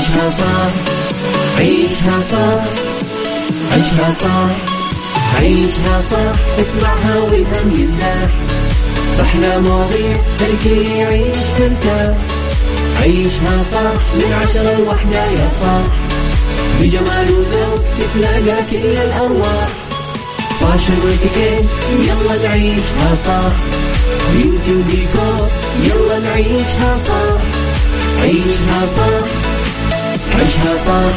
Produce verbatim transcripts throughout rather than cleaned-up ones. عيشها صح عيشها صح عيشها صح عيشها صح اسمعها والهم ينزاح أحلى مواضيع خليك يعيش مرتاح عيشها صح من عشرة لوحدة يا صاح بجمال وذوق تتلاقى كل الأرواح فاشل واتيكيت يلا نعيشها صح بيوتي وديكور يلا نعيشها صح عيشها صح عيشها صح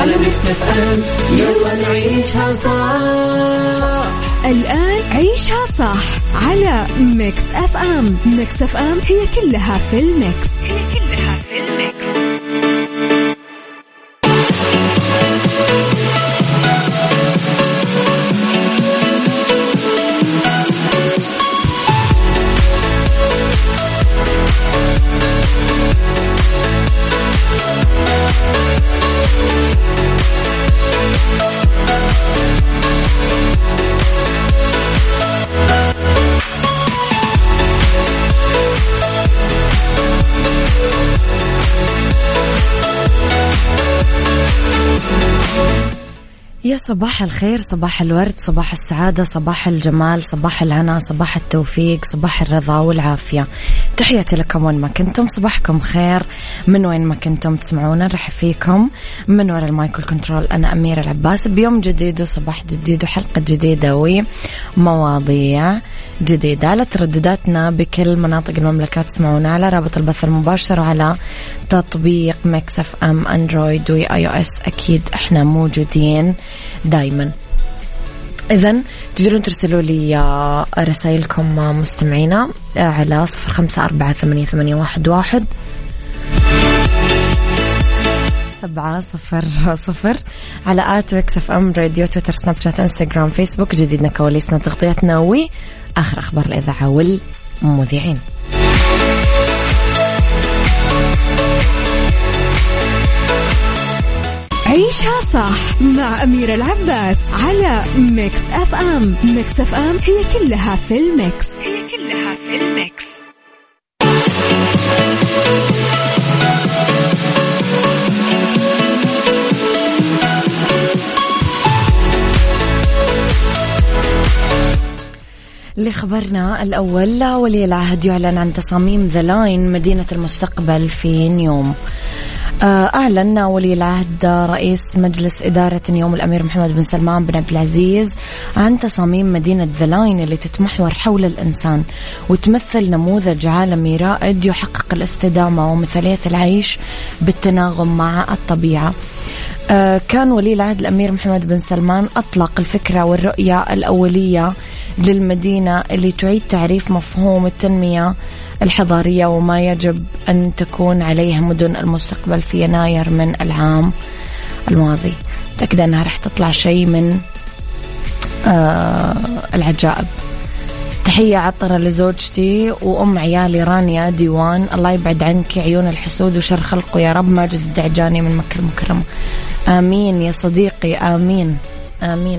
على ميكس أف أم يلا نعيشها صح. الآن عيشها صح على ميكس أف أم. ميكس أف أم هي كلها في الميكس هي كلها في الميكس. يا صباح الخير، صباح الورد، صباح السعادة، صباح الجمال، صباح الهنا، صباح التوفيق، صباح الرضا والعافية. تحياتي لكم وين ما كنتم، صباحكم خير من وين ما كنتم تسمعونا. نرحب فيكم من وراء المايكل كنترول، أنا أميرة العباس، بيوم جديد وصباح جديد وحلقة جديدة ومواضيع جديدة على تردداتنا بكل مناطق المملكة. تسمعونا على رابط البث المباشر على تطبيق ميكس أف أم أندرويد وآي أو إس، أكيد إحنا موجودين دايما. إذن تقدرون ترسلوا لي رسائلكم مستمعينا على صفر خمسة أربعة ثمانية ثمانية واحد واحد سبعة صفر صفر، على آت ميكس أف أم راديو، تويتر، سناب شات، إنستغرام، فيسبوك. جديدنا، كواليسنا، تغطياتنا وآخر أخبار الإذاعة والمذيعين. عيشها صح مع أميرة العباس على ميكس أف أم. ميكس أف أم هي كلها في الميكس هي كلها في الميكس. لخبرنا الأول، ولي العهد يعلن عن تصاميم ذا لاين مدينة المستقبل في نيوم. أعلن ولي العهد رئيس مجلس إدارة نيوم الأمير محمد بن سلمان بن عبد العزيز عن تصاميم مدينة ذا لاين اللي تتمحور حول الإنسان وتمثل نموذج عالمي رائد يحقق الاستدامة ومثالية العيش بالتناغم مع الطبيعة. كان ولي العهد الأمير محمد بن سلمان أطلق الفكرة والرؤية الأولية للمدينة اللي تعيد تعريف مفهوم التنمية الحضارية وما يجب أن تكون عليه مدن المستقبل في يناير من العام الماضي. متأكد أنها رح تطلع شيء من آه العجائب. تحية عطرة لزوجتي وأم عيالي رانيا ديوان، الله يبعد عنك عيون الحسود وشر خلقه يا رب. ماجد الدعجاني من مكة المكرمة. آمين يا صديقي، آمين آمين.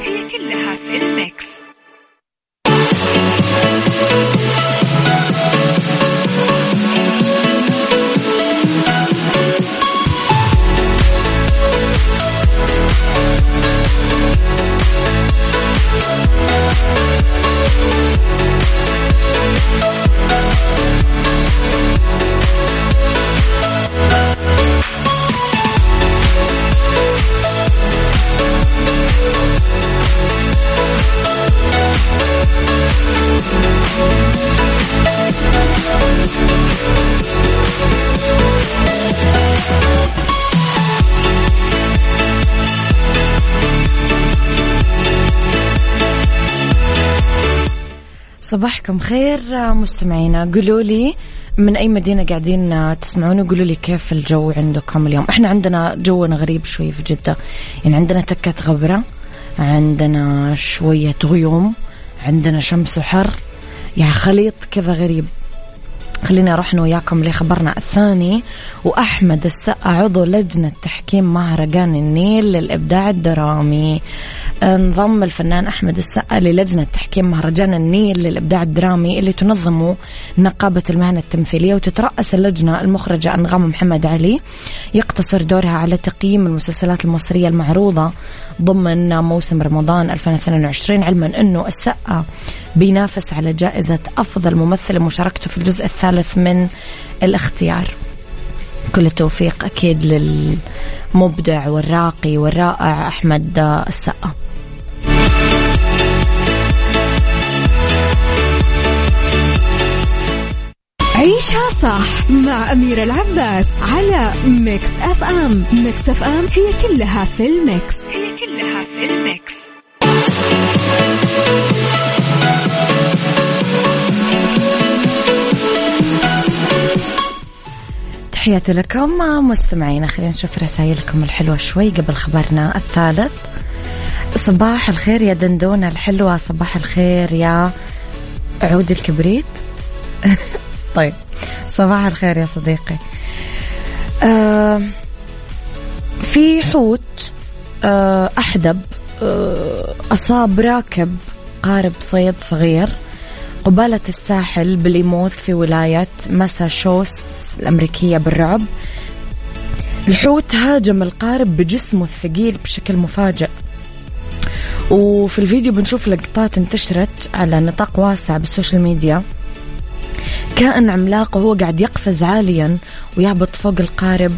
هي كلها في الميكس. صباحكم خير مستمعينا، قولوا لي من أي مدينة قاعدين تسمعون، وقولوا لي كيف الجو عندكم اليوم. احنا عندنا جونا غريب شوي في جدة، يعني عندنا تكة غبرة، عندنا شوية غيوم، عندنا شمس وحر، يعني خليط كذا غريب. خليني أروح وياكم لخبرنا الثاني. وأحمد السقا عضو لجنة تحكيم مهرجان النيل للإبداع الدرامي. انضم الفنان أحمد السقا للجنة تحكيم مهرجان النيل للإبداع الدرامي اللي تنظمه نقابة المهنة التمثيلية، وتترأس اللجنة المخرجة أنغام محمد علي. يقتصر دورها على تقييم المسلسلات المصرية المعروضة ضمن موسم رمضان ألفين واثنين وعشرين، علما أنه السقا بينافس على جائزة أفضل ممثل لمشاركته في الجزء الثالث من الاختيار. كل التوفيق أكيد للمبدع والراقي والرائع أحمد السقا. عيشها صح مع أميرة العباس على ميكس أف أم. ميكس أف أم هي كلها في الميكس، هي كلها في الميكس. تحياتي لكم مستمعينا. خلينا نشوف رسائلكم الحلوة شوي قبل خبرنا الثالث. صباح الخير يا دندونة الحلوة، صباح الخير يا عود الكبريت. طيب صباح الخير يا صديقي. آه في حوت آه أحدب آه أصاب راكب قارب صيد صغير قبالة الساحل بليموث في ولاية ماساشوستس الأمريكية بالرعب. الحوت هاجم القارب بجسمه الثقيل بشكل مفاجئ، وفي الفيديو بنشوف لقطات انتشرت على نطاق واسع بالسوشيال ميديا، كائن عملاق وهو قاعد يقفز عاليا ويهبط فوق القارب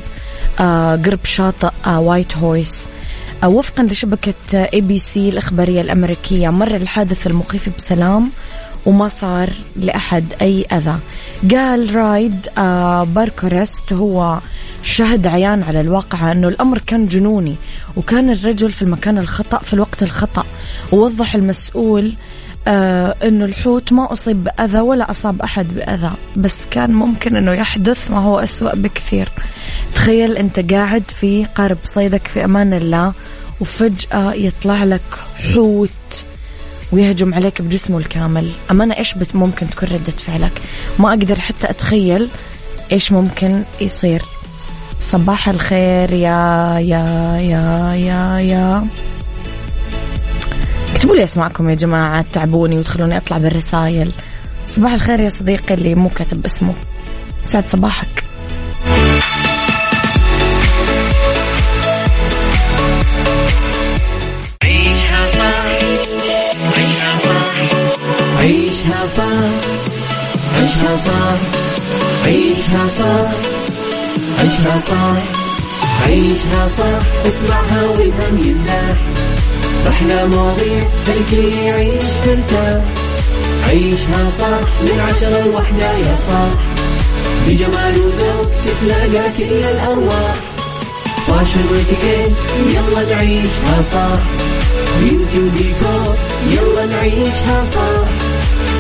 آه قرب شاطئ آه وايت هاوس. آه وفقا لشبكة آه إيه بي سي الإخبارية الأمريكية، مر الحادث المخيف بسلام وما صار لأحد أي أذى. قال رايد آه باركرست هو شهد عيان على الواقعة أنه الأمر كان جنوني، وكان الرجل في المكان الخطأ في الوقت الخطأ. ووضح المسؤول آه أنه الحوت ما أصيب بأذى ولا أصاب أحد بأذى، بس كان ممكن أنه يحدث ما هو أسوأ بكثير. تخيل أنت قاعد في قارب صيدك في أمان الله وفجأة يطلع لك حوت ويهجم عليك بجسمه الكامل. أمانة إيش ممكن تكون ردة فعلك؟ ما أقدر حتى أتخيل إيش ممكن يصير. صباح الخير يا يا يا يا يا اكتبوا لي اسمعكم يا جماعة، تعبوني وتخلوني أطلع بالرسائل. صباح الخير يا صديقي اللي مو كاتب اسمه، سعد صباحك. عيشها صح، عيشها صح، عيشها صح، عيشها صح، عيشها صح، عيشها صح، عيشها صح، اسمعها والهم ينزاح. أحلى مواضيع خليك يعيش فلتا. عيشها صح من عشرة لوحدة يا صاح، بجمال وذوق تتلاقى كل الأرواح. فاشل واتيكيت يلا نعيشها صح، بيوتي وديكور يلا نعيشها صح.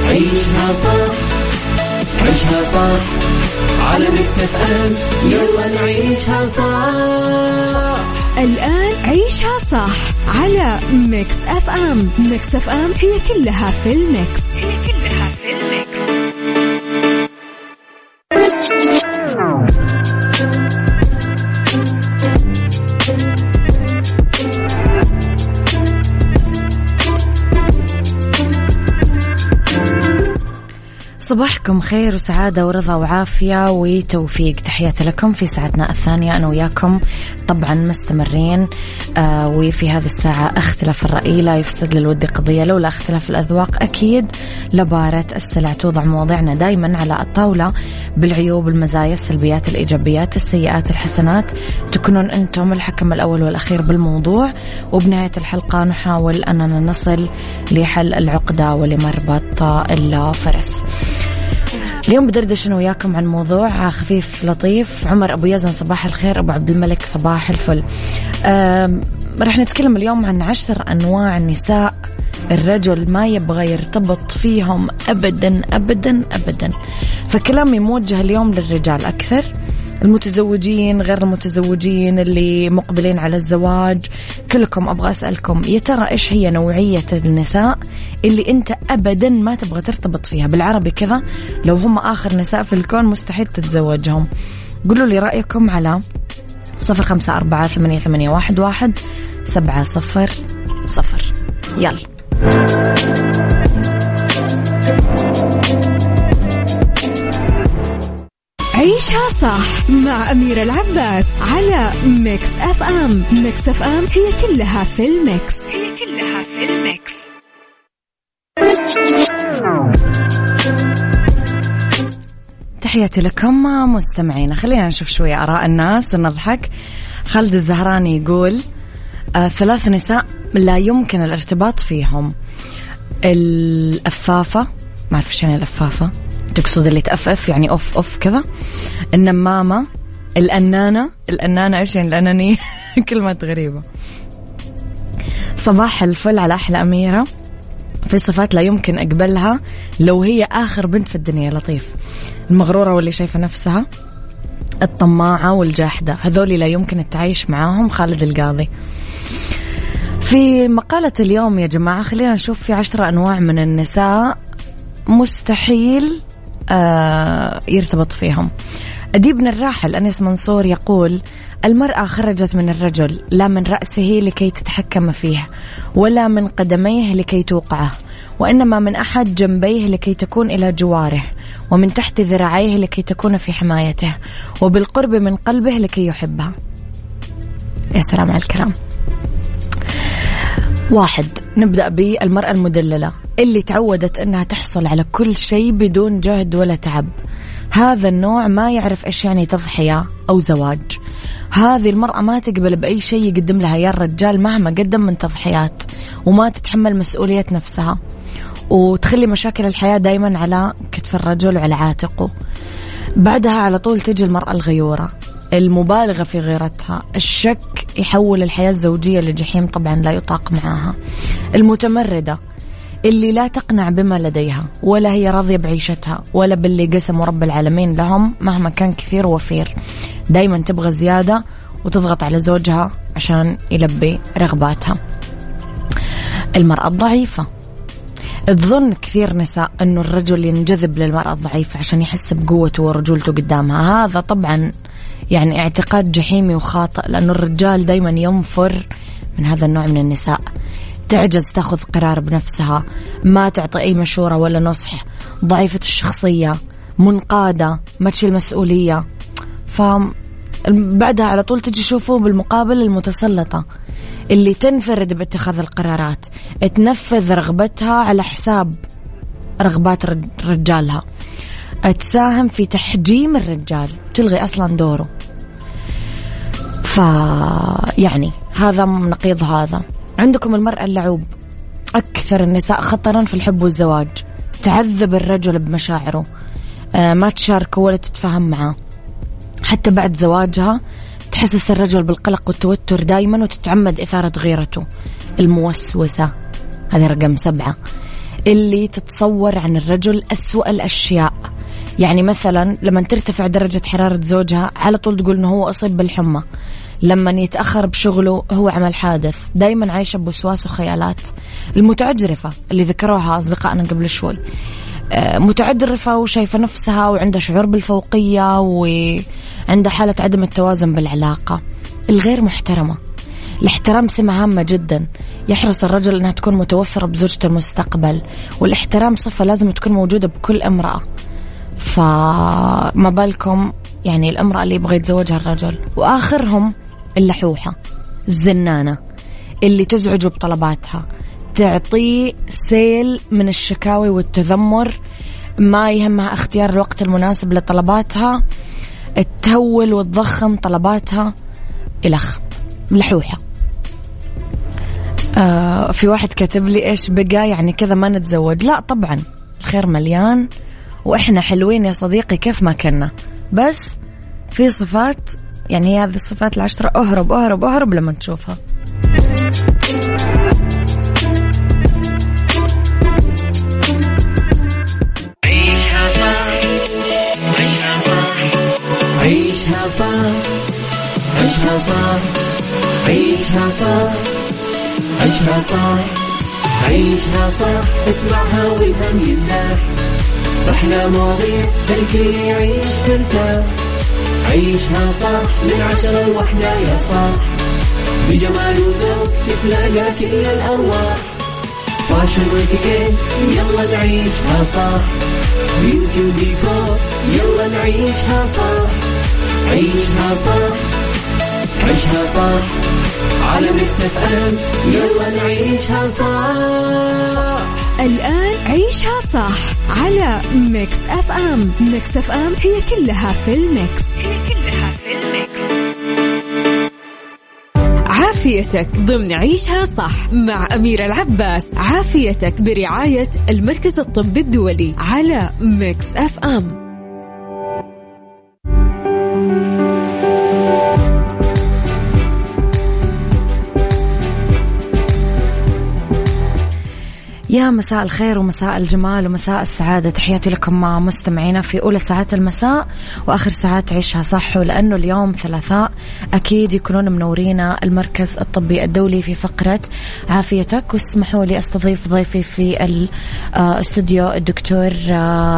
عيشها صح، عيشها صح على ميكس أف أم، يلا نعيشها صح. الآن عيشها صح على ميكس أف أم. ميكس أف أم هي كلها في الميكس، هي كلها في الميكس. صباحكم خير وسعادة ورضا وعافية وتوفيق. تحياتي لكم في ساعتنا الثانية، أنا وياكم طبعا مستمرين آه وفي هذه الساعة اختلاف الرأي لا يفسد للود قضية، لولا اختلاف الأذواق أكيد لبارت السلع. توضع مواضيعنا دايما على الطاولة بالعيوب، المزايا، السلبيات، الإيجابيات، السيئات، الحسنات. تكونون أنتم الحكم الأول والأخير بالموضوع، وبنهاية الحلقة نحاول أننا نصل لحل العقدة ولمربط الفرس. اليوم بدردش أنا وياكم عن موضوع خفيف لطيف. عمر أبو يزن صباح الخير، أبو عبد الملك صباح الفل. رح نتكلم اليوم عن عشر أنواع النساء الرجل ما يبغى يرتبط فيهم أبدا أبدا أبدا. فكلامي موجه اليوم للرجال أكثر، المتزوجين غير المتزوجين اللي مقبلين على الزواج، كلكم أبغى أسألكم يا ترى إيش هي نوعية النساء اللي أنت أبدا ما تبغى ترتبط فيها؟ بالعربي كذا لو هم آخر نساء في الكون مستحيل تتزوجهم. قولوا لي رأيكم على صفر خمسة أربعة ثمانية ثمانية واحد واحد سبعة صفر صفر. يلا عيشها صح مع أميرة العباس على ميكس أف أم. ميكس أف أم هي كلها في الميكس، هي كلها في الميكس. تحياتي لكم مستمعينا. خلينا نشوف شوية آراء الناس نضحك. خالد الزهراني يقول آه ثلاث نساء لا يمكن الارتباط فيهم: الأفافة، ما أعرف شنو الأفافة، تقصد اللي تأفف يعني أوف أوف كذا، النمامة، الأنانة. الأنانة إيش يعني الأنانية؟ كلمة غريبة. صباح الفل على أحلى أميرة. في صفات لا يمكن أقبلها لو هي آخر بنت في الدنيا، لطيف. المغرورة واللي شايفة نفسها، الطماعة والجاحدة، هذول لا يمكن التعايش معاهم. خالد القاضي. في مقالة اليوم يا جماعة خلينا نشوف في عشرة أنواع من النساء مستحيل آه يرتبط فيهم. أديبنا الراحل أنس منصور يقول: المرأة خرجت من الرجل لا من رأسه لكي تتحكم فيه، ولا من قدميه لكي توقعه، وإنما من أحد جنبيه لكي تكون إلى جواره، ومن تحت ذراعيه لكي تكون في حمايته، وبالقرب من قلبه لكي يحبها. يا سلام على الكلام. واحد، نبدأ بالمرأة المدللة اللي تعودت أنها تحصل على كل شيء بدون جهد ولا تعب. هذا النوع ما يعرف إيش يعني تضحية أو زواج. هذه المرأة ما تقبل بأي شيء يقدم لها يا الرجال مهما قدم من تضحيات، وما تتحمل مسؤولية نفسها، وتخلي مشاكل الحياة دايما على كتف الرجل وعلى عاتقه. بعدها على طول تجي المرأة الغيورة المبالغة في غيرتها. الشك يحول الحياة الزوجية لجحيم طبعا لا يطاق معاها. المتمردة اللي لا تقنع بما لديها، ولا هي راضية بعيشتها، ولا باللي قسموا رب العالمين لهم مهما كان كثير وفير. دايما تبغى زيادة وتضغط على زوجها عشان يلبي رغباتها. المرأة الضعيفة، تظن كثير نساء أنه الرجل ينجذب للمرأة الضعيفة عشان يحس بقوته ورجولته قدامها. هذا طبعا يعني اعتقاد جحيمي وخاطئ، لأنه الرجال دايما ينفر من هذا النوع من النساء. تعجز تأخذ قرار بنفسها، ما تعطي أي مشورة ولا نصح، ضعيفة الشخصية، منقادة، ما تشيل مسؤولية. فبعدها على طول تجي شوفوا بالمقابل المتسلطة اللي تنفرد باتخاذ القرارات، تنفذ رغبتها على حساب رغبات رجالها، تساهم في تحجيم الرجال، تلغي أصلا دوره. فيعني هذا نقيض هذا. عندكم المرأة اللعوب، أكثر النساء خطرا في الحب والزواج، تعذب الرجل بمشاعره، ما تشاركه ولا تتفاهم معه. حتى بعد زواجها تحسس الرجل بالقلق والتوتر دايما، وتتعمد إثارة غيرته. الموسوسة، هذا رقم سبعة، اللي تتصور عن الرجل أسوأ الأشياء. يعني مثلا لما ترتفع درجة حرارة زوجها على طول تقول إنه هو أصيب بالحمى، لما يتأخر بشغله هو عمل حادث. دايما عايشة بوسواس وخيالات. المتعجرفة اللي ذكروها أصدقائنا قبل شوي، متعجرفة وشايفة نفسها وعندها شعور بالفوقية وعندها حالة عدم التوازن بالعلاقة. الغير محترمة، الاحترام سمة هامة جدا، يحرص الرجل أنها تكون متوفرة بزوجته المستقبل، والاحترام صفة لازم تكون موجودة بكل امرأة. فما بالكم يعني الامرأة اللي يبغى يتزوجها الرجل. وآخرهم اللحوحة، الزنانة اللي تزعجه بطلباتها، تعطيه سيل من الشكاوي والتذمر، ما يهمها اختيار الوقت المناسب لطلباتها، تهول وتضخم طلباتها. إلخ لحوحة. آه في واحد كاتب لي إيش بقى يعني كذا ما نتزوج؟ لا طبعا، الخير مليان وإحنا حلوين يا صديقي كيف ما كنا. بس في صفات، يعني هي هذه الصفات العشرة أهرب أهرب أهرب لما تشوفها. عيشها صح عيشها صح عيشها صح عيشها صح عيشها صح اسمعها والهم ينزاح، رحلة مواضيع الكل يعيش ترتاح، عيشها صح من عشرة لوحدة يا صاح، بجمال وذوق تتلاقى كل الأرواح، فاشل واتيكيت يلا نعيشها صح، بيوتي وديكور يلا نعيشها صح، عيشها صح عيشها صح على ميكس أف أم يلا نعيشها صح. الآن عيشها صح على ميكس أف أم. ميكس أف أم هي كلها في الميكس، هي كلها في الميكس. عافيتك ضمن عيشها صح مع أميرة العباس. عافيتك برعاية المركز الطبي الدولي على ميكس أف أم. يا مساء الخير ومساء الجمال ومساء السعادة، تحياتي لكم مستمعينا في أولى ساعات المساء وآخر ساعات عيشها صح. ولأنه اليوم ثلاثاء أكيد يكونون منورينا المركز الطبي الدولي في فقرة عافيتك، واسمحوا لي أستضيف ضيفي في الاستوديو الدكتور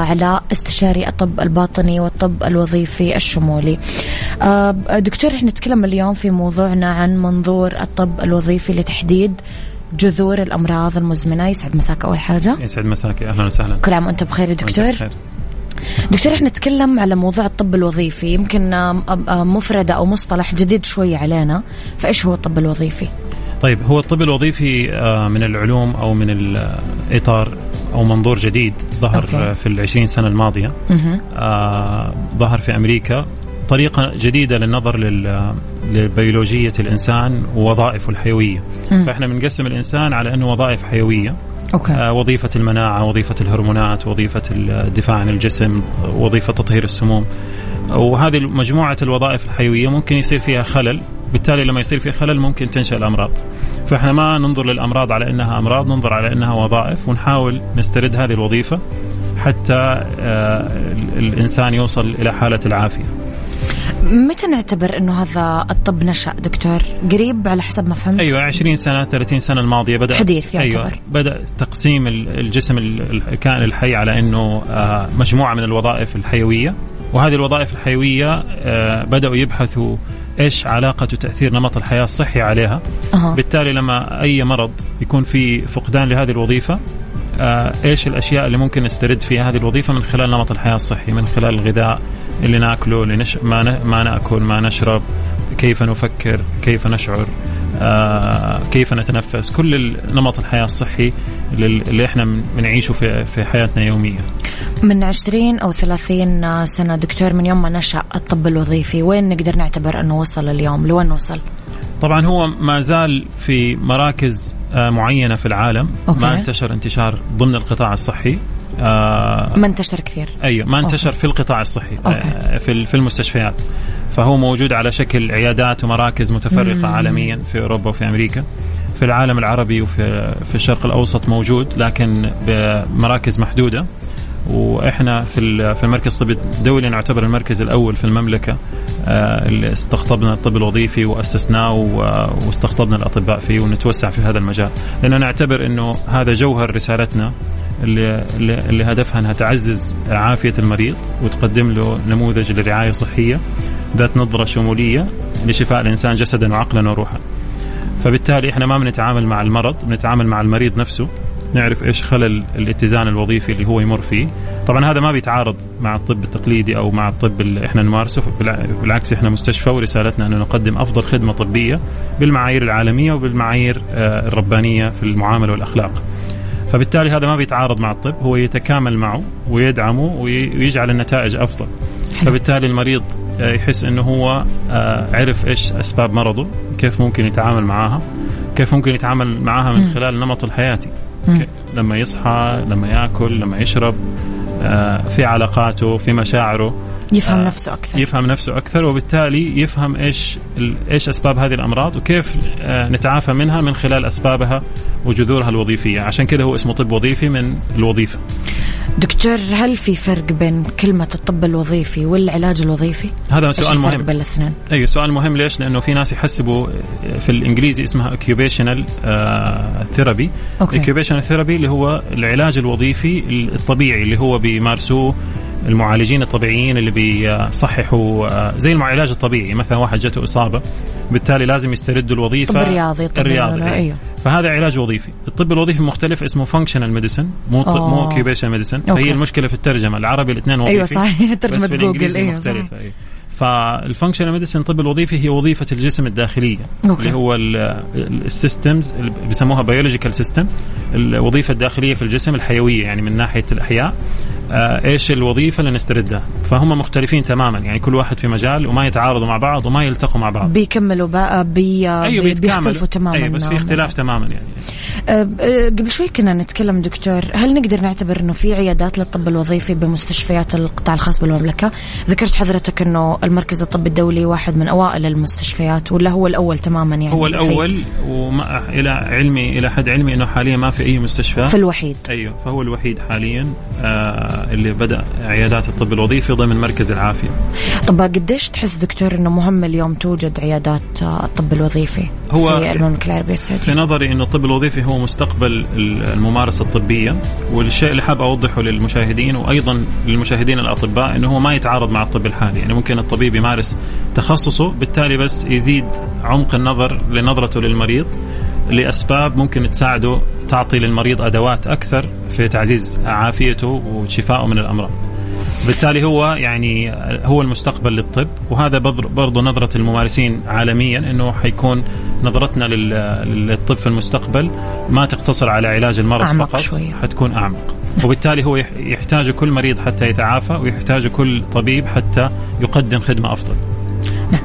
علاء استشاري الطب الباطني والطب الوظيفي الشمولي. دكتور، احنا نتكلم اليوم في موضوعنا عن منظور الطب الوظيفي لتحديد جذور الأمراض المزمنة. يسعد مساك أول حاجة. يسعد مساك، أهلا وسهلا. كل عام وأنت بخير يا دكتور. دكتور، احنا نتكلم على موضوع الطب الوظيفي، يمكن مفردة أو مصطلح جديد شوي علينا، فإيش هو الطب الوظيفي؟ طيب، هو الطب الوظيفي من العلوم أو من الإطار أو منظور جديد ظهر أوكي. في العشرين سنة الماضية آه، ظهر في أمريكا طريقة جديدة للنظر لبيولوجية الإنسان ووظائفه الحيوية. م. فإحنا بنقسم الإنسان على أنه وظائف حيوية، آه، وظيفة المناعة، وظيفة الهرمونات، وظيفة الدفاع عن الجسم، وظيفة تطهير السموم، وهذه مجموعة الوظائف الحيوية ممكن يصير فيها خلل، بالتالي لما يصير فيه خلل ممكن تنشأ الأمراض. فإحنا ما ننظر للأمراض على أنها أمراض، ننظر على أنها وظائف، ونحاول نسترد هذه الوظيفة حتى آه الإنسان يوصل إلى حالة العافية. متى نعتبر أنه هذا الطب نشأ دكتور؟ قريب على حسب ما فهمت؟ أيوة، عشرين سنة ثلاثين سنة الماضية بدأ حديث يعتبر. أيوة، بدأ تقسيم الجسم الكائن الحي على أنه مجموعة من الوظائف الحيوية، وهذه الوظائف الحيوية بدأوا يبحثوا إيش علاقة وتأثير نمط الحياة الصحي عليها. أه. بالتالي لما أي مرض يكون في فقدان لهذه الوظيفة، إيش الأشياء اللي ممكن نسترد فيها هذه الوظيفة من خلال نمط الحياة الصحي، من خلال الغذاء اللي ناكله، اللي نش... ما, ن... ما نأكل، ما نشرب، كيف نفكر، كيف نشعر، آه... كيف نتنفس، كل نمط الحياة الصحي اللي احنا بنعيشه في... في حياتنا يومية. من عشرين أو ثلاثين سنة دكتور، من يوم ما نشأ الطب الوظيفي، وين نقدر نعتبر أنه وصل اليوم؟ لوين وصل؟ طبعا هو ما زال في مراكز معينة في العالم. أوكي. ما انتشر انتشار ضمن القطاع الصحي، آه ما انتشر كثير. أيوة، ما انتشر. أوكي. في القطاع الصحي، آه في في المستشفيات، فهو موجود على شكل عيادات ومراكز متفرقة مم. عالميا في أوروبا وفي أمريكا، في العالم العربي وفي في الشرق الأوسط موجود، لكن بمراكز محدودة. وإحنا في في المركز الطبي الدولي نعتبر المركز الأول في المملكة اللي استقطبنا الطب الوظيفي وأسسناه واستقطبنا الأطباء فيه ونتوسع في هذا المجال، لأننا نعتبر أنه هذا جوهر رسالتنا اللي, اللي هدفها أنها تعزز عافية المريض وتقدم له نموذج لرعاية صحية ذات نظرة شمولية لشفاء الإنسان جسدا وعقلا وروحا. فبالتالي إحنا ما بنتعامل مع المرض، بنتعامل مع المريض نفسه، نعرف إيش خلل الاتزان الوظيفي اللي هو يمر فيه. طبعا هذا ما بيتعارض مع الطب التقليدي أو مع الطب اللي إحنا نمارسه، بالعكس إحنا مستشفى ورسالتنا أنه نقدم أفضل خدمة طبية بالمعايير العالمية وبالمعايير الربانية في المعاملة والأخلاق. فبالتالي هذا ما بيتعارض مع الطب، هو يتكامل معه ويدعمه ويجعل النتائج أفضل. فبالتالي المريض يحس أنه هو عرف إيش أسباب مرضه، كيف ممكن يتعامل معها، كيف ممكن يتعامل معها من خلال نمطه الحياتي، لما يصحى، لما يأكل، لما يشرب، في علاقاته، في مشاعره، يفهم آه نفسه أكثر يفهم نفسه أكثر وبالتالي يفهم إيش إيش أسباب هذه الأمراض وكيف آه نتعافى منها من خلال أسبابها وجذورها الوظيفية. عشان كده هو اسمه طب وظيفي من الوظيفة. دكتور، هل في فرق بين كلمة الطب الوظيفي والعلاج الوظيفي؟ هذا سؤال مهم. بالاثنين. أي سؤال مهم. ليش؟ لأنه في ناس يحسبوا في الإنجليزي اسمها occupational therapy. occupational therapy اللي هو العلاج الوظيفي الطبيعي اللي هو بيمارسوه المعالجين الطبيعيين اللي بيصححوا زي العلاج الطبيعي. مثلا واحد جاته إصابة بالتالي لازم يستردوا الوظيفة. طب رياضي. طب الرياضي. أيوه. فهذا علاج وظيفي. الطب الوظيفي مختلف اسمه functional medicine مو طب مو occupational medicine. هي المشكلة في الترجمة. العربي الاثنين وظيفي. أيوه صحيح. ترجمة جوجل. أيوه مختلفة. أيوه. فالفانكشنال ميديسن الطب الوظيفي هي وظيفة الجسم الداخلية أوكي. اللي هو السيستمز اللي بيسموها بيولوجيكال سيستم، الوظيفة الداخلية في الجسم الحيوية يعني من ناحية الأحياء. آه إيش الوظيفة اللي نستردها؟ فهم مختلفين تماما يعني كل واحد في مجال وما يتعارضوا مع بعض وما يلتقوا مع بعض. بيكملوا بقى بي أيوه بيختلفوا تماما. أيوه بس في اختلاف تماما يعني. قبل شوي كنا نتكلم دكتور، هل نقدر نعتبر أنه في عيادات للطب الوظيفي بمستشفيات القطاع الخاص بالمملكة؟ ذكرت حضرتك أنه المركز الطبي الدولي واحد من أوائل المستشفيات ولا هو الأول تماما يعني؟ هو الأول، وما إلى علمي إلى حد علمي أنه حاليا ما في أي مستشفى، في الوحيد. أيوه فهو الوحيد حاليا آه اللي بدأ عيادات الطب الوظيفي ضمن مركز العافية. طب قديش تحس دكتور أنه مهم اليوم توجد عيادات الطب الوظيفي في المملكة العربية السعودية؟ في نظري أنه الطب الوظيفي هو هو مستقبل الممارسة الطبية، والشيء اللي حاب أوضحه للمشاهدين وأيضا للمشاهدين الأطباء أنه هو ما يتعارض مع الطب الحالي. يعني ممكن الطبيب يمارس تخصصه بالتالي بس يزيد عمق النظر لنظرته للمريض لأسباب ممكن تساعده، تعطي للمريض أدوات أكثر في تعزيز عافيته وشفائه من الأمراض. بالتالي هو يعني هو المستقبل للطب، وهذا برضو نظرة الممارسين عالميا أنه حيكون نظرتنا للطب في المستقبل ما تقتصر على علاج المرض فقط، حتكون أعمق. وبالتالي هو يحتاج كل مريض حتى يتعافى، ويحتاج كل طبيب حتى يقدم خدمة أفضل. نعم.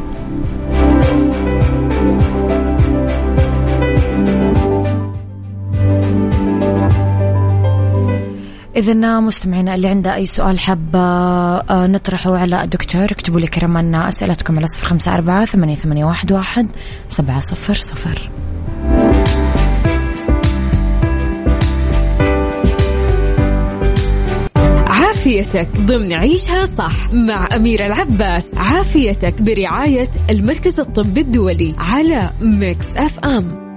إذن مستمعينا اللي عنده أي سؤال حابة نطرحه على الدكتور اكتبوا لي كمان أسئلتكم على صفر خمسة أربعة ثمانية ثمانية واحد واحد سبعة صفر صفر. عافيتك ضمن عيشها صح مع أميرة العباس. عافيتك برعاية المركز الطبي الدولي على ميكس أف أم.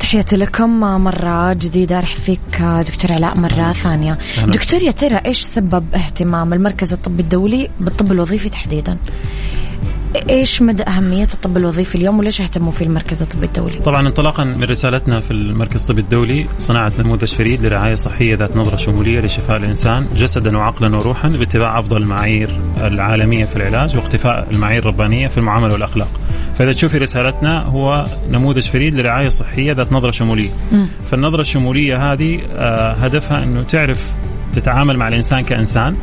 تحياتي لكم مرة جديدة. رح فيك دكتور علاء مرة ثانية. دكتور، يا ترى إيش سبب اهتمام المركز الطبي الدولي بالطب الوظيفي تحديدا؟ إيش مدى أهمية الطب الوظيفي اليوم وليش اهتموا في المركز الطبي الدولي؟ طبعا انطلاقا من رسالتنا في المركز الطبي الدولي صناعة نموذج فريد لرعاية صحية ذات نظرة شمولية لشفاء الإنسان جسدا وعقلا وروحا باتباع أفضل المعايير العالمية في العلاج واقتفاء المعايير الربانية في المعاملة والأخلاق. فإذا تشوفي رسالتنا هو نموذج فريد لرعاية صحية ذات نظرة شمولية. م. فالنظرة الشمولية هذه هدفها أنه تعرف تتعامل مع الإنسان كإنسان،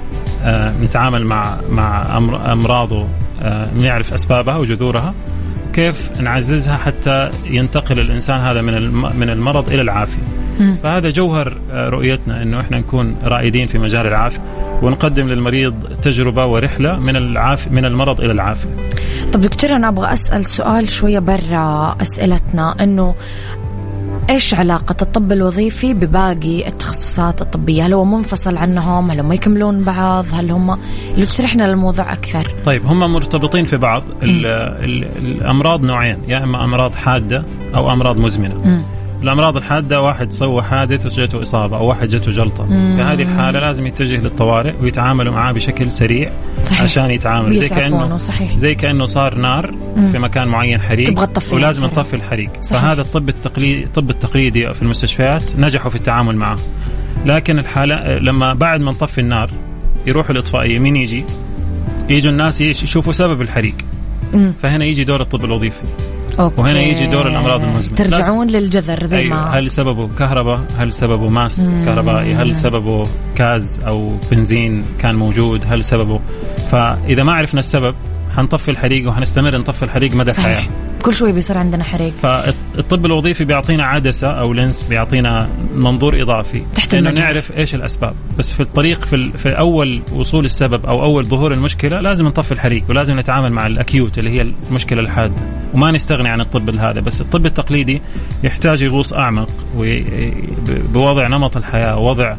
آه، نتعامل مع مع أمراضه، آه، نعرف أسبابها وجذورها وكيف نعززها حتى ينتقل الإنسان هذا من من المرض إلى العافية. م. فهذا جوهر رؤيتنا، إنه إحنا نكون رائدين في مجال العافية ونقدم للمريض تجربة ورحلة من العافية من المرض إلى العافية. طب دكتور، أنا أبغى أسأل سؤال شوية برا أسئلتنا، إنه إيش علاقة الطب الوظيفي بباقي التخصصات الطبية؟ هل هو منفصل عنهم؟ هل هم يكملون بعض؟ هل هم اللي شرحنا الموضوع أكثر؟ طيب، هم مرتبطين في بعض. ال ال الأمراض نوعين، يا إما أمراض حادة أو أمراض مزمنة. م. الأمراض الحادة واحد سوى حادث وجاته إصابة أو واحد جاته جلطة، في هذه الحالة لازم يتجه للطوارئ ويتعاملوا معاه بشكل سريع. صحيح. عشان يتعامل زي كأنه زي كأنه صار نار مم. في مكان معين حريق ولازم نطفي الحريق. صحيح. فهذا الطب التقليدي الطب التقليدي في المستشفيات نجحوا في التعامل معه، لكن الحالة لما بعد ما نطفي النار يروحوا الإطفائية، مين يجي؟ يجوا الناس يشوفوا سبب الحريق. مم. فهنا يجي دور الطب الوظيفي. أوكي. وهنا يجي دور الأمراض المزمنة. ترجعون للجذر زي أيوة. ما هل سببه كهرباء؟ هل سببه ماس كهربائي؟ هل سببه كاز أو بنزين كان موجود؟ هل سببه؟ فإذا ما عرفنا السبب هنطفي الحريق وهنستمر نطفي الحريق مدى الحياة. كل شوي بيصير عندنا حريق. فالطب الوظيفي بيعطينا عدسة أو لينس، بيعطينا منظور إضافي إنه نعرف إيش الأسباب، بس في الطريق في, في أول وصول السبب أو أول ظهور المشكلة لازم نطفي الحريق ولازم نتعامل مع الأكيوت اللي هي المشكلة الحادة، وما نستغني عن الطب هذا. بس الطب التقليدي يحتاج يغوص أعمق بوضع نمط الحياة ووضع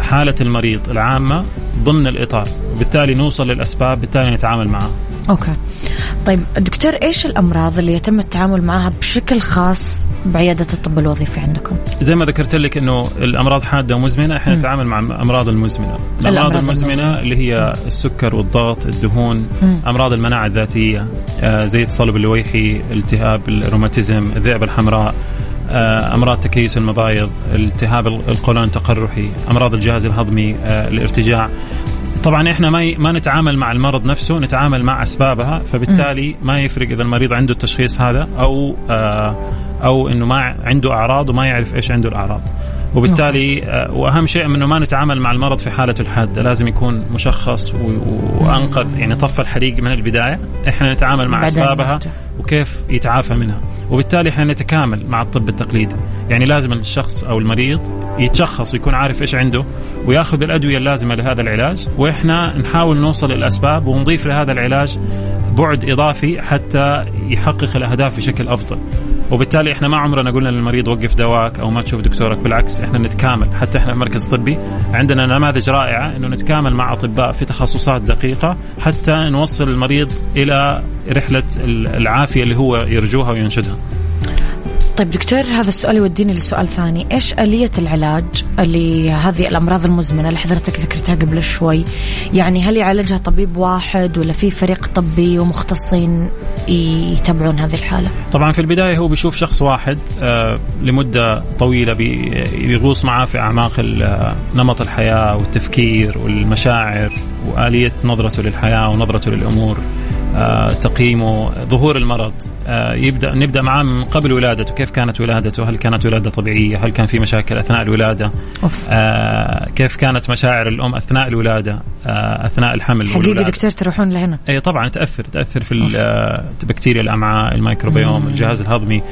حالة المريض العامة ضمن الإطار، بالتالي نوصل للأسباب، بالتالي نتعامل معها. أوكي. طيب دكتور، إيش الأمراض اللي يتم التعامل معها بشكل خاص بعيادة الطب الوظيفي عندكم؟ زي ما ذكرت لك إنه الأمراض حادة ومزمنة، إحنا نتعامل مع الأمراض المزمنة. الأمراض المزمنة, المزمنة اللي هي السكر والضغط، الدهون، مم. أمراض المناعة الذاتية آه زي التصلب اللويحي، التهاب الروماتيزم، الذئبة الحمراء، أمراض تكيس المبايض، التهاب القولون التقرحي، أمراض الجهاز الهضمي، الارتجاع. طبعا إحنا ما ما نتعامل مع المرض نفسه، نتعامل مع أسبابها، فبالتالي ما يفرق إذا المريض عنده التشخيص هذا أو أو إنه ما عنده أعراض وما يعرف إيش عنده الأعراض. وبالتالي وأهم شيء إنه ما نتعامل مع المرض في حالته الحادة، لازم يكون مشخص وأنقذ، يعني طفى الحريق من البداية. إحنا نتعامل مع أسبابها وكيف يتعافى منها، وبالتالي إحنا نتكامل مع الطب التقليدي. يعني لازم الشخص أو المريض يتشخص ويكون عارف إيش عنده ويأخذ الأدوية اللازمة لهذا العلاج، وإحنا نحاول نوصل للأسباب ونضيف لهذا العلاج بعد إضافي حتى يحقق الأهداف بشكل أفضل. وبالتالي إحنا ما عمرنا قلنا للمريض وقف دواك أو ما تشوف دكتورك، بالعكس إحنا نتكامل. حتى إحنا في مركز طبي عندنا نماذج رائعة إنه نتكامل مع أطباء في تخصصات دقيقة حتى نوصل المريض إلى رحلة العافية اللي هو يرجوها وينشدها. طيب دكتور، هذا السؤال يوديني لسؤال ثاني، إيش آلية العلاج لهذه الأمراض المزمنة اللي حضرتك ذكرتها قبل شوي؟ يعني هل يعالجها طبيب واحد ولا في فريق طبي ومختصين يتابعون هذه الحالة؟ طبعا في البداية هو بيشوف شخص واحد آه لمدة طويلة، بيغوص معاه في أعماق نمط الحياة والتفكير والمشاعر وآلية نظرته للحياة ونظرته للأمور، آه، تقييمه، ظهور المرض، آه، يبدأ نبدأ معاه من قبل ولادته، كيف كانت ولادته، هل كانت ولادة طبيعية، هل كان في مشاكل أثناء الولادة، آه، كيف كانت مشاعر الأم أثناء الولادة، آه، أثناء الحمل. حقيقي دكتور تروحون لهنا؟ أي طبعا تأثر تأثر في بكتيريا الأمعاء، الميكروبيوم، مم. الجهاز الهضمي.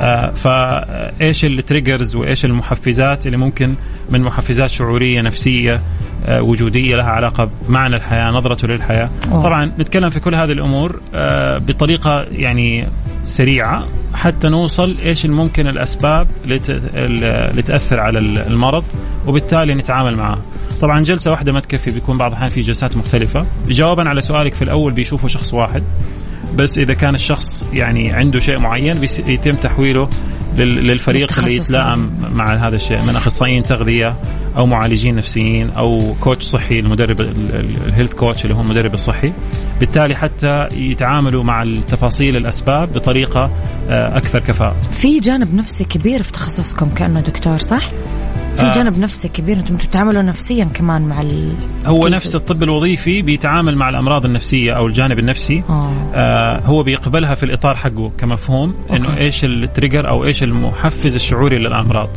آه، فإيش التريجرز وإيش المحفزات اللي ممكن من محفزات شعورية، نفسية، آه، وجودية لها علاقة بمعنى الحياة، نظرته للحياة. أوه. طبعا نتكلم في كل هذه الأمور آه، بطريقة يعني سريعة حتى نوصل إيش الممكن الأسباب اللي تأثر على المرض وبالتالي نتعامل معها. طبعا جلسة واحدة ما تكفي، بيكون بعض الأحيان في جلسات مختلفة. جوابا على سؤالك، في الأول بيشوفوا شخص واحد بس، إذا كان الشخص يعني عنده شيء معين يتم تحويله للفريق اللي يتلائم مع هذا الشيء من أخصائيين تغذية أو معالجين نفسيين أو كوتش صحي، المدرب الهيلث كوتش اللي هو المدرب الصحي، بالتالي حتى يتعاملوا مع التفاصيل الأسباب بطريقة أكثر كفاءة. في جانب نفسي كبير في تخصصكم كأنه دكتور، صح؟ في جانب نفسي كبير، انتم بتتعاملوا نفسيا كمان مع ال... هو نفس الطب الوظيفي بيتعامل مع الامراض النفسيه او الجانب النفسي. آه هو بيقبلها في الاطار حقه كمفهوم، انه ايش التريجر او ايش المحفز الشعوري للامراض،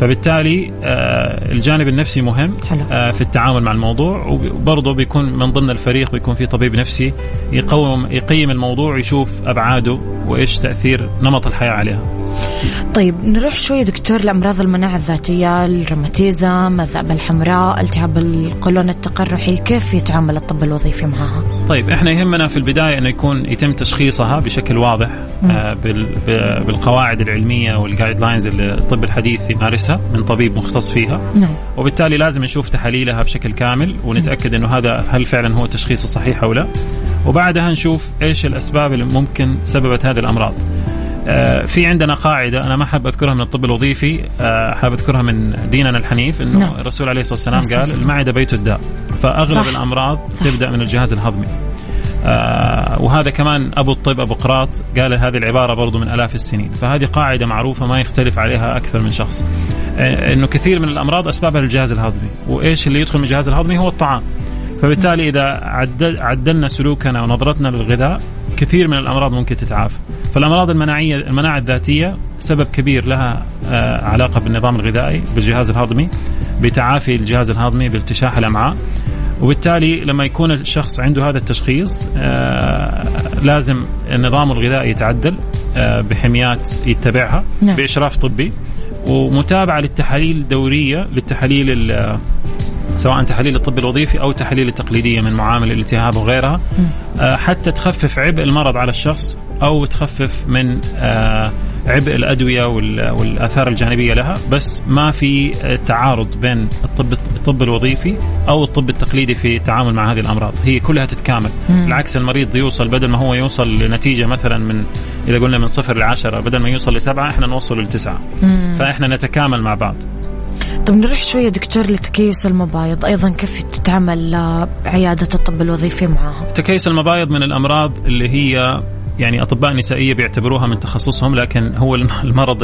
فبالتالي آه الجانب النفسي مهم آه في التعامل مع الموضوع. وبرضه بيكون من ضمن الفريق بيكون في طبيب نفسي يقوم يقيم الموضوع، يشوف ابعاده وايش تاثير نمط الحياه عليها. طيب نروح شوية دكتور لأمراض المناعة الذاتية، الروماتيزم، الذئبة الحمراء، التهاب القولون التقرحي، كيف يتعامل الطب الوظيفي معها؟ طيب احنا يهمنا في البداية انه يكون يتم تشخيصها بشكل واضح آه بالقواعد العلمية والجايد لاينز اللي الطب الحديث يمارسها من طبيب مختص فيها. مم. وبالتالي لازم نشوف تحاليلها بشكل كامل ونتأكد انه هذا هل فعلا هو التشخيص الصحيح او لا، وبعدها نشوف ايش الأسباب اللي ممكن سببت هذه الأمراض. في عندنا قاعدة أنا ما حاب أذكرها من الطب الوظيفي، حاب أذكرها من ديننا الحنيف، إنه نعم. الرسول عليه الصلاة والسلام قال المعدة بيت الداء، فأغلب صح. الأمراض صح. تبدأ من الجهاز الهضمي. آه وهذا كمان أبو الطب أبو قراط قال هذه العبارة برضو من ألاف السنين، فهذه قاعدة معروفة ما يختلف عليها أكثر من شخص، آه إنه كثير من الأمراض أسبابها الجهاز الهضمي، وإيش اللي يدخل من الجهاز الهضمي هو الطعام. فبالتالي إذا عدلنا سلوكنا ونظرتنا للغذاء كثير من الأمراض ممكن تتعافى. فالأمراض المناعية المناعة الذاتية سبب كبير لها علاقة بالنظام الغذائي، بالجهاز الهضمي، بتعافي الجهاز الهضمي، بالتشاح الأمعاء. وبالتالي لما يكون الشخص عنده هذا التشخيص لازم النظام الغذائي يتعدل بحميات يتبعها بإشراف طبي ومتابعة للتحاليل دورية للتحاليل سواء تحاليل الطب الوظيفي أو تحاليل التقليدية من معامل الالتهاب وغيرها حتى تخفف عبء المرض على الشخص أو تخفف من عبء الأدوية والآثار الجانبية لها. بس ما في تعارض بين الطب, الطب الوظيفي أو الطب التقليدي في التعامل مع هذه الأمراض، هي كلها تتكامل. مم. بالعكس المريض يوصل بدل ما هو يوصل لنتيجة مثلا من إذا قلنا من صفر لعشرة بدل ما يوصل لسبعة إحنا نوصل لتسعة، فإحنا نتكامل مع بعض. طب نروح شوية دكتور لتكيس المبايض، أيضا كيف تتعامل عيادة الطب الوظيفي معها؟ تكيس المبايض من الأمراض اللي هي يعني أطباء نسائية بيعتبروها من تخصصهم، لكن هو المرض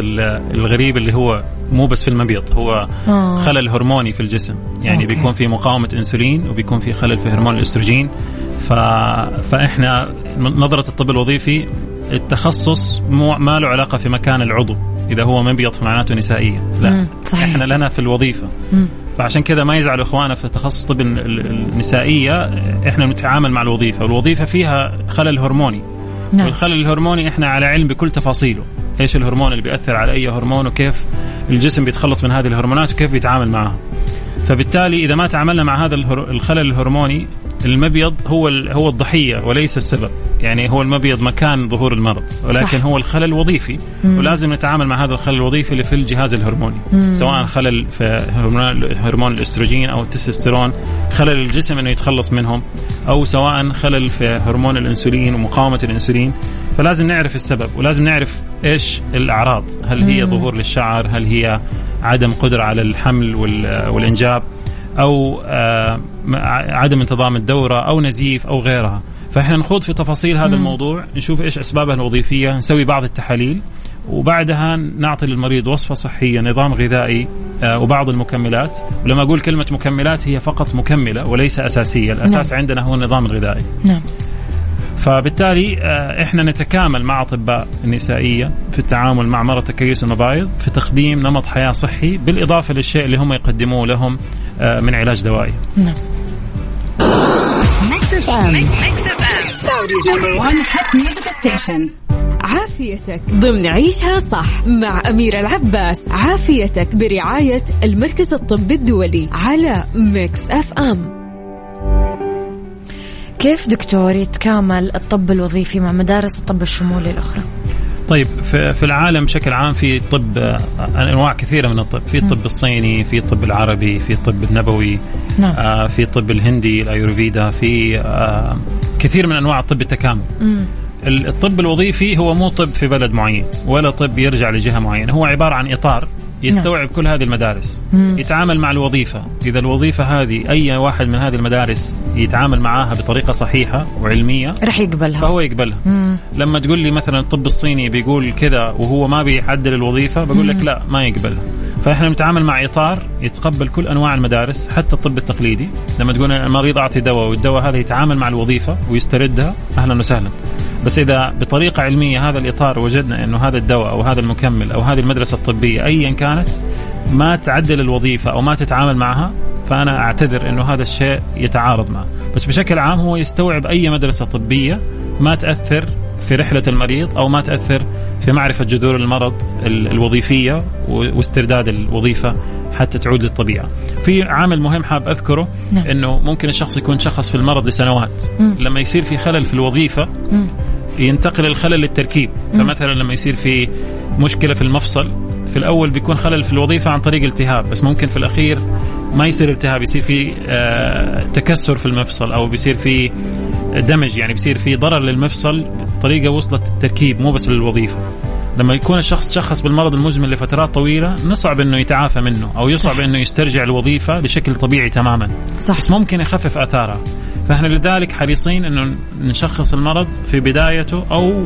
الغريب اللي هو مو بس في المبيض، هو آه. خلل هرموني في الجسم، يعني أوكي. بيكون في مقاومة أنسولين وبيكون في خلل في هرمون الأستروجين. ف... فإحنا نظرة الطب الوظيفي التخصص مو... ما له علاقة في مكان العضو، إذا هو مبيض فمعناته نسائية، لا صحيح. إحنا لنا في الوظيفة. مم. فعشان كذا ما يزعل إخواننا في تخصص طب النسائية، إحنا نتعامل مع الوظيفة، والوظيفة فيها خلل هرموني. نعم. والخلل الهرموني إحنا على علم بكل تفاصيله، إيش الهرمون اللي بيأثر على أي هرمون وكيف الجسم بيتخلص من هذه الهرمونات وكيف بيتعامل معها. فبالتالي إذا ما تعاملنا مع هذا الخلل الهرموني، المبيض هو هو الضحية وليس السبب، يعني هو المبيض مكان ظهور المرض، ولكن صح. هو الخلل الوظيفي. مم. ولازم نتعامل مع هذا الخلل الوظيفي اللي في الجهاز الهرموني. مم. سواء خلل في هرمون الاستروجين أو التستوستيرون، خلل الجسم إنه يتخلص منهم، أو سواء خلل في هرمون الأنسولين ومقاومة الأنسولين. فلازم نعرف السبب ولازم نعرف إيش الأعراض، هل مم. هي ظهور للشعر، هل هي عدم قدرة على الحمل والإنجاب، أو عدم انتظام الدورة، أو نزيف أو غيرها. فإحنا نخوض في تفاصيل هذا مم. الموضوع، نشوف إيش أسبابها الوظيفية، نسوي بعض التحاليل، وبعدها نعطي للمريض وصفة صحية، نظام غذائي، وبعض المكملات. ولما أقول كلمة مكملات هي فقط مكملة وليس أساسية، الأساس نعم. عندنا هو النظام الغذائي. نعم. فبالتالي إحنا نتكامل مع أطباء النسائية في التعامل مع مرض تكيس المبايض في تقديم نمط حياة صحي، بالإضافة للشيء اللي هم يقدموه لهم من علاج دوائي. نعم. عافيتك ضمن عيشها صح مع أميرة العباس. عافيتك برعاية المركز الطبي الدولي على ميكس أف أم. كيف دكتور يتكامل الطب الوظيفي مع مدارس الطب الشمولي الأخرى؟ طيب في العالم بشكل عام في طب أنواع كثيرة من الطب، في الطب الصيني، في الطب العربي، في الطب النبوي، نعم. آه في الطب الهندي الأيورفيدا، في آه كثير من أنواع الطب التكامل. مم. الطب الوظيفي هو مو طب في بلد معين ولا طب يرجع لجهة معينة، هو عبارة عن إطار يستوعب كل هذه المدارس. مم. يتعامل مع الوظيفة، إذا الوظيفة هذه أي واحد من هذه المدارس يتعامل معاها بطريقة صحيحة وعلمية رح يقبلها، فهو يقبلها. مم. لما تقول لي مثلا الطب الصيني بيقول كذا وهو ما بيعدل الوظيفة، بقول لك لا ما يقبلها. فإحنا نتعامل مع إطار يتقبل كل أنواع المدارس، حتى الطب التقليدي لما تقول المريض أعطي دواء والدواء هذا يتعامل مع الوظيفة ويستردها، أهلا وسهلا. بس إذا بطريقة علمية هذا الإطار وجدنا أنه هذا الدواء أو هذا المكمل أو هذه المدرسة الطبية أيا كانت ما تعدل الوظيفة أو ما تتعامل معها، فأنا أعتذر أنه هذا الشيء يتعارض معه. بس بشكل عام هو يستوعب أي مدرسة طبية ما تأثر في رحلة المريض أو ما تأثر في معرفة جذور المرض الوظيفية واسترداد الوظيفة حتى تعود للطبيعة. في عامل مهم حاب أذكره، نعم. أنه ممكن الشخص يكون شخص في المرض لسنوات، م. لما يصير في خلل في الوظيفة م. ينتقل الخلل للتركيب. م. فمثلا لما يصير في مشكلة في المفصل، في الأول بيكون خلل في الوظيفة عن طريق التهاب، بس ممكن في الأخير ما يصير التهاب، يصير في آه تكسر في المفصل أو بيصير في دمج، يعني بيصير في ضرر للمفصل طريقة وصلت التركيب مو بس للوظيفة. لما يكون الشخص شخص بالمرض المزمن لفترات طويلة نصعب أنه يتعافى منه أو يصعب أنه يسترجع الوظيفة بشكل طبيعي تماما، صح. بس ممكن يخفف آثارها. فإحنا لذلك حريصين أنه نشخص المرض في بدايته أو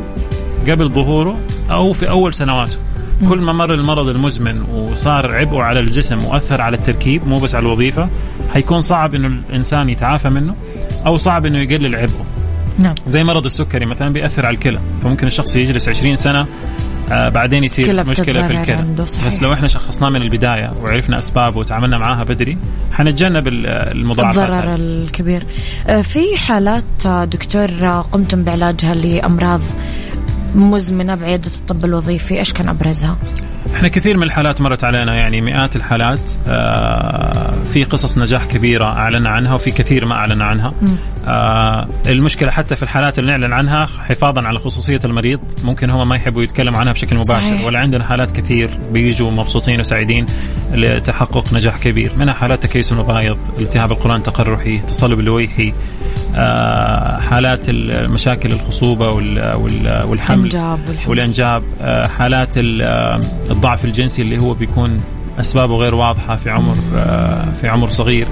قبل ظهوره أو في أول سنواته. كل ما مر المرض المزمن وصار عبء على الجسم وأثر على التركيب مو بس على الوظيفة، حيكون صعب أنه الإنسان يتعافى منه أو صعب أنه يقلل عبءه. نعم. زي مرض السكري مثلا بيأثر على الكلى، فممكن الشخص يجلس عشرين سنة آه بعدين يصير مشكله في الكلى. بس لو احنا شخصناه من البدايه وعرفنا اسبابه وتعاملنا معاها بدري حنتجنب المضاعفات الضرر الكبير. آه في حالات دكتور قمتم بعلاجها لامراض مزمنه بعياده الطب الوظيفي، ايش كان ابرزها؟ احنا كثير من الحالات مرت علينا، يعني مئات الحالات. آه في قصص نجاح كبيرة أعلن عنها وفي كثير ما أعلن عنها. آه المشكلة حتى في الحالات اللي نعلن عنها حفاظا على خصوصية المريض ممكن هم ما يحبوا يتكلموا عنها بشكل مباشر. صحيح. ولا عندنا حالات كثير بيجوا مبسوطين وسعيدين لتحقق نجاح كبير، منها حالات تكيس المبايض، التهاب القولون التقرحي، تصلب اللويحي، آه حالات مشاكل الخصوبة والحمل والأنجاب، آه حالات الضعف الجنسي اللي هو بيكون أسبابه غير واضحة في عمر في عمر صغير.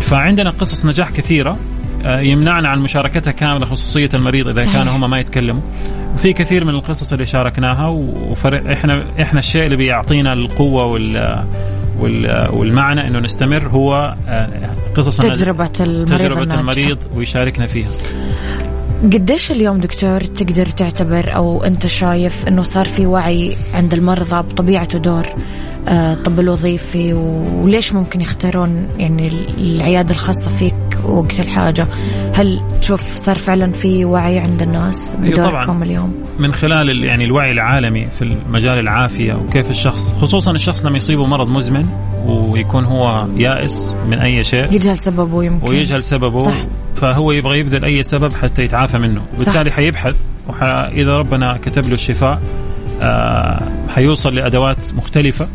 فعندنا قصص نجاح كثيرة يمنعنا عن مشاركتها كاملة خصوصية المريض إذا كانوا هم ما يتكلموا. وفي كثير من القصص اللي شاركناها وفرق إحنا إحنا الشيء اللي بيعطينا القوة وال والمعنى إنه نستمر هو قصص تجربة المريض, تجربة المريض ويشاركنا فيها. قديش اليوم دكتور تقدر تعتبر أو أنت شايف أنه صار في وعي عند المرضى بطبيعته دور الطب الوظيفي، وليش ممكن يختارون يعني العيادة الخاصة فيك وقت الحاجة؟ هل تشوف صار فعلا في وعي عند الناس بدوركم اليوم من خلال يعني الوعي العالمي في المجال العافية وكيف الشخص، خصوصا الشخص لما يصيبه مرض مزمن ويكون هو يائس من أي شيء يجهل سببه يمكن ويجهل سببه. صح. فهو يبغى يبذل أي سبب حتى يتعافى منه، وبالتالي حيبحث وإذا ربنا كتب له الشفاء حيوصل لأدوات مختلفة.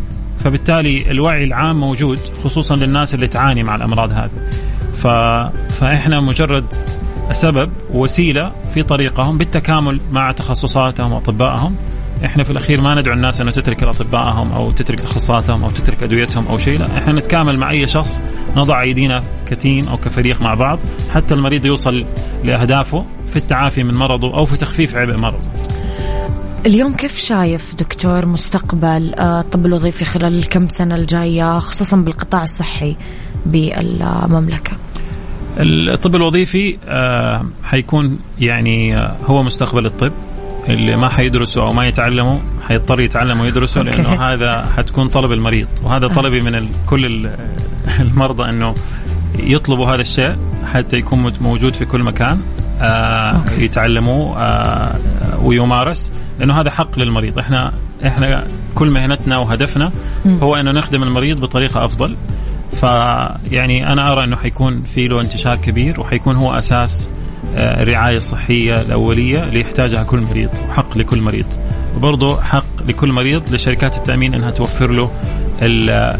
فبالتالي الوعي العام موجود خصوصا للناس اللي تعاني مع الأمراض هذه، ف... فإحنا مجرد سبب وسيلة في طريقهم بالتكامل مع تخصصاتهم وأطبائهم. إحنا في الأخير ما ندعو الناس أنه تترك أطبائهم أو تترك تخصصاتهم أو تترك أدويتهم أو شيء، لا، إحنا نتكامل مع أي شخص، نضع يدينا كتيم أو كفريق مع بعض حتى المريض يوصل لأهدافه في التعافي من مرضه أو في تخفيف عبء مرضه. اليوم كيف شايف دكتور مستقبل الطب الوظيفي خلال الكم سنة الجاية خصوصا بالقطاع الصحي بالمملكة؟ الطب الوظيفي حيكون يعني هو مستقبل الطب. اللي ما حيدرسوا أو ما يتعلموا حيضطر يتعلموا ويدرسوا، لأنه هذا حتكون طلب المريض، وهذا طلبي من كل المرضى أنه يطلبوا هذا الشيء حتى يكون موجود في كل مكان. آه يتعلموا آه ويمارس، لأنه هذا حق للمريض. إحنا إحنا كل مهنتنا وهدفنا هو إنه نخدم المريض بطريقة أفضل. فيعني أنا أرى إنه حيكون في له انتشار كبير، وحيكون هو أساس الرعاية الصحية الأولية اللي يحتاجها كل مريض وحق لكل مريض، وبرضه حق لكل مريض لشركات التأمين أنها توفر له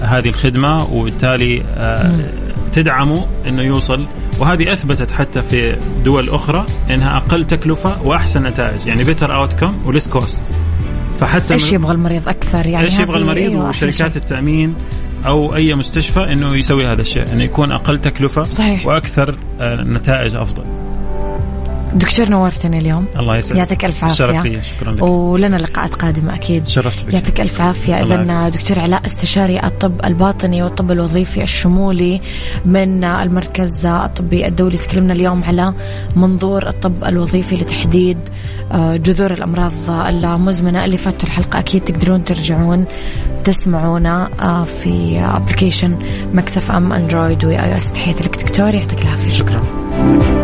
هذه الخدمة، وبالتالي تدعمه أنه يوصل. وهذه أثبتت حتى في دول أخرى أنها أقل تكلفة وأحسن نتائج، يعني better outcome و less cost. فحتى إيش يبغى المريض أكثر، يعني إيش يبغى المريض أيوة وشركات التأمين أو أي مستشفى أنه يسوي هذا الشيء، أنه يكون أقل تكلفة. صحيح. وأكثر نتائج أفضل. دكتور نورتني اليوم، الله يسعدك، يعطيك ألف عافية، ولنا لقاءات قادمة أكيد. شرفت بك، يعطيك ألف عافية. إذن دكتور علاء استشاري الطب الباطني والطب الوظيفي الشمولي من المركز الطبي الدولي، تكلمنا اليوم على منظور الطب الوظيفي لتحديد جذور الأمراض المزمنة. اللي فاتوا الحلقة أكيد تقدرون ترجعون تسمعونا في أبليكيشن ميكس أف أم أندرويد وآي أو إس. تحياتي لك دكتور، يعطيك العافية، شكرا.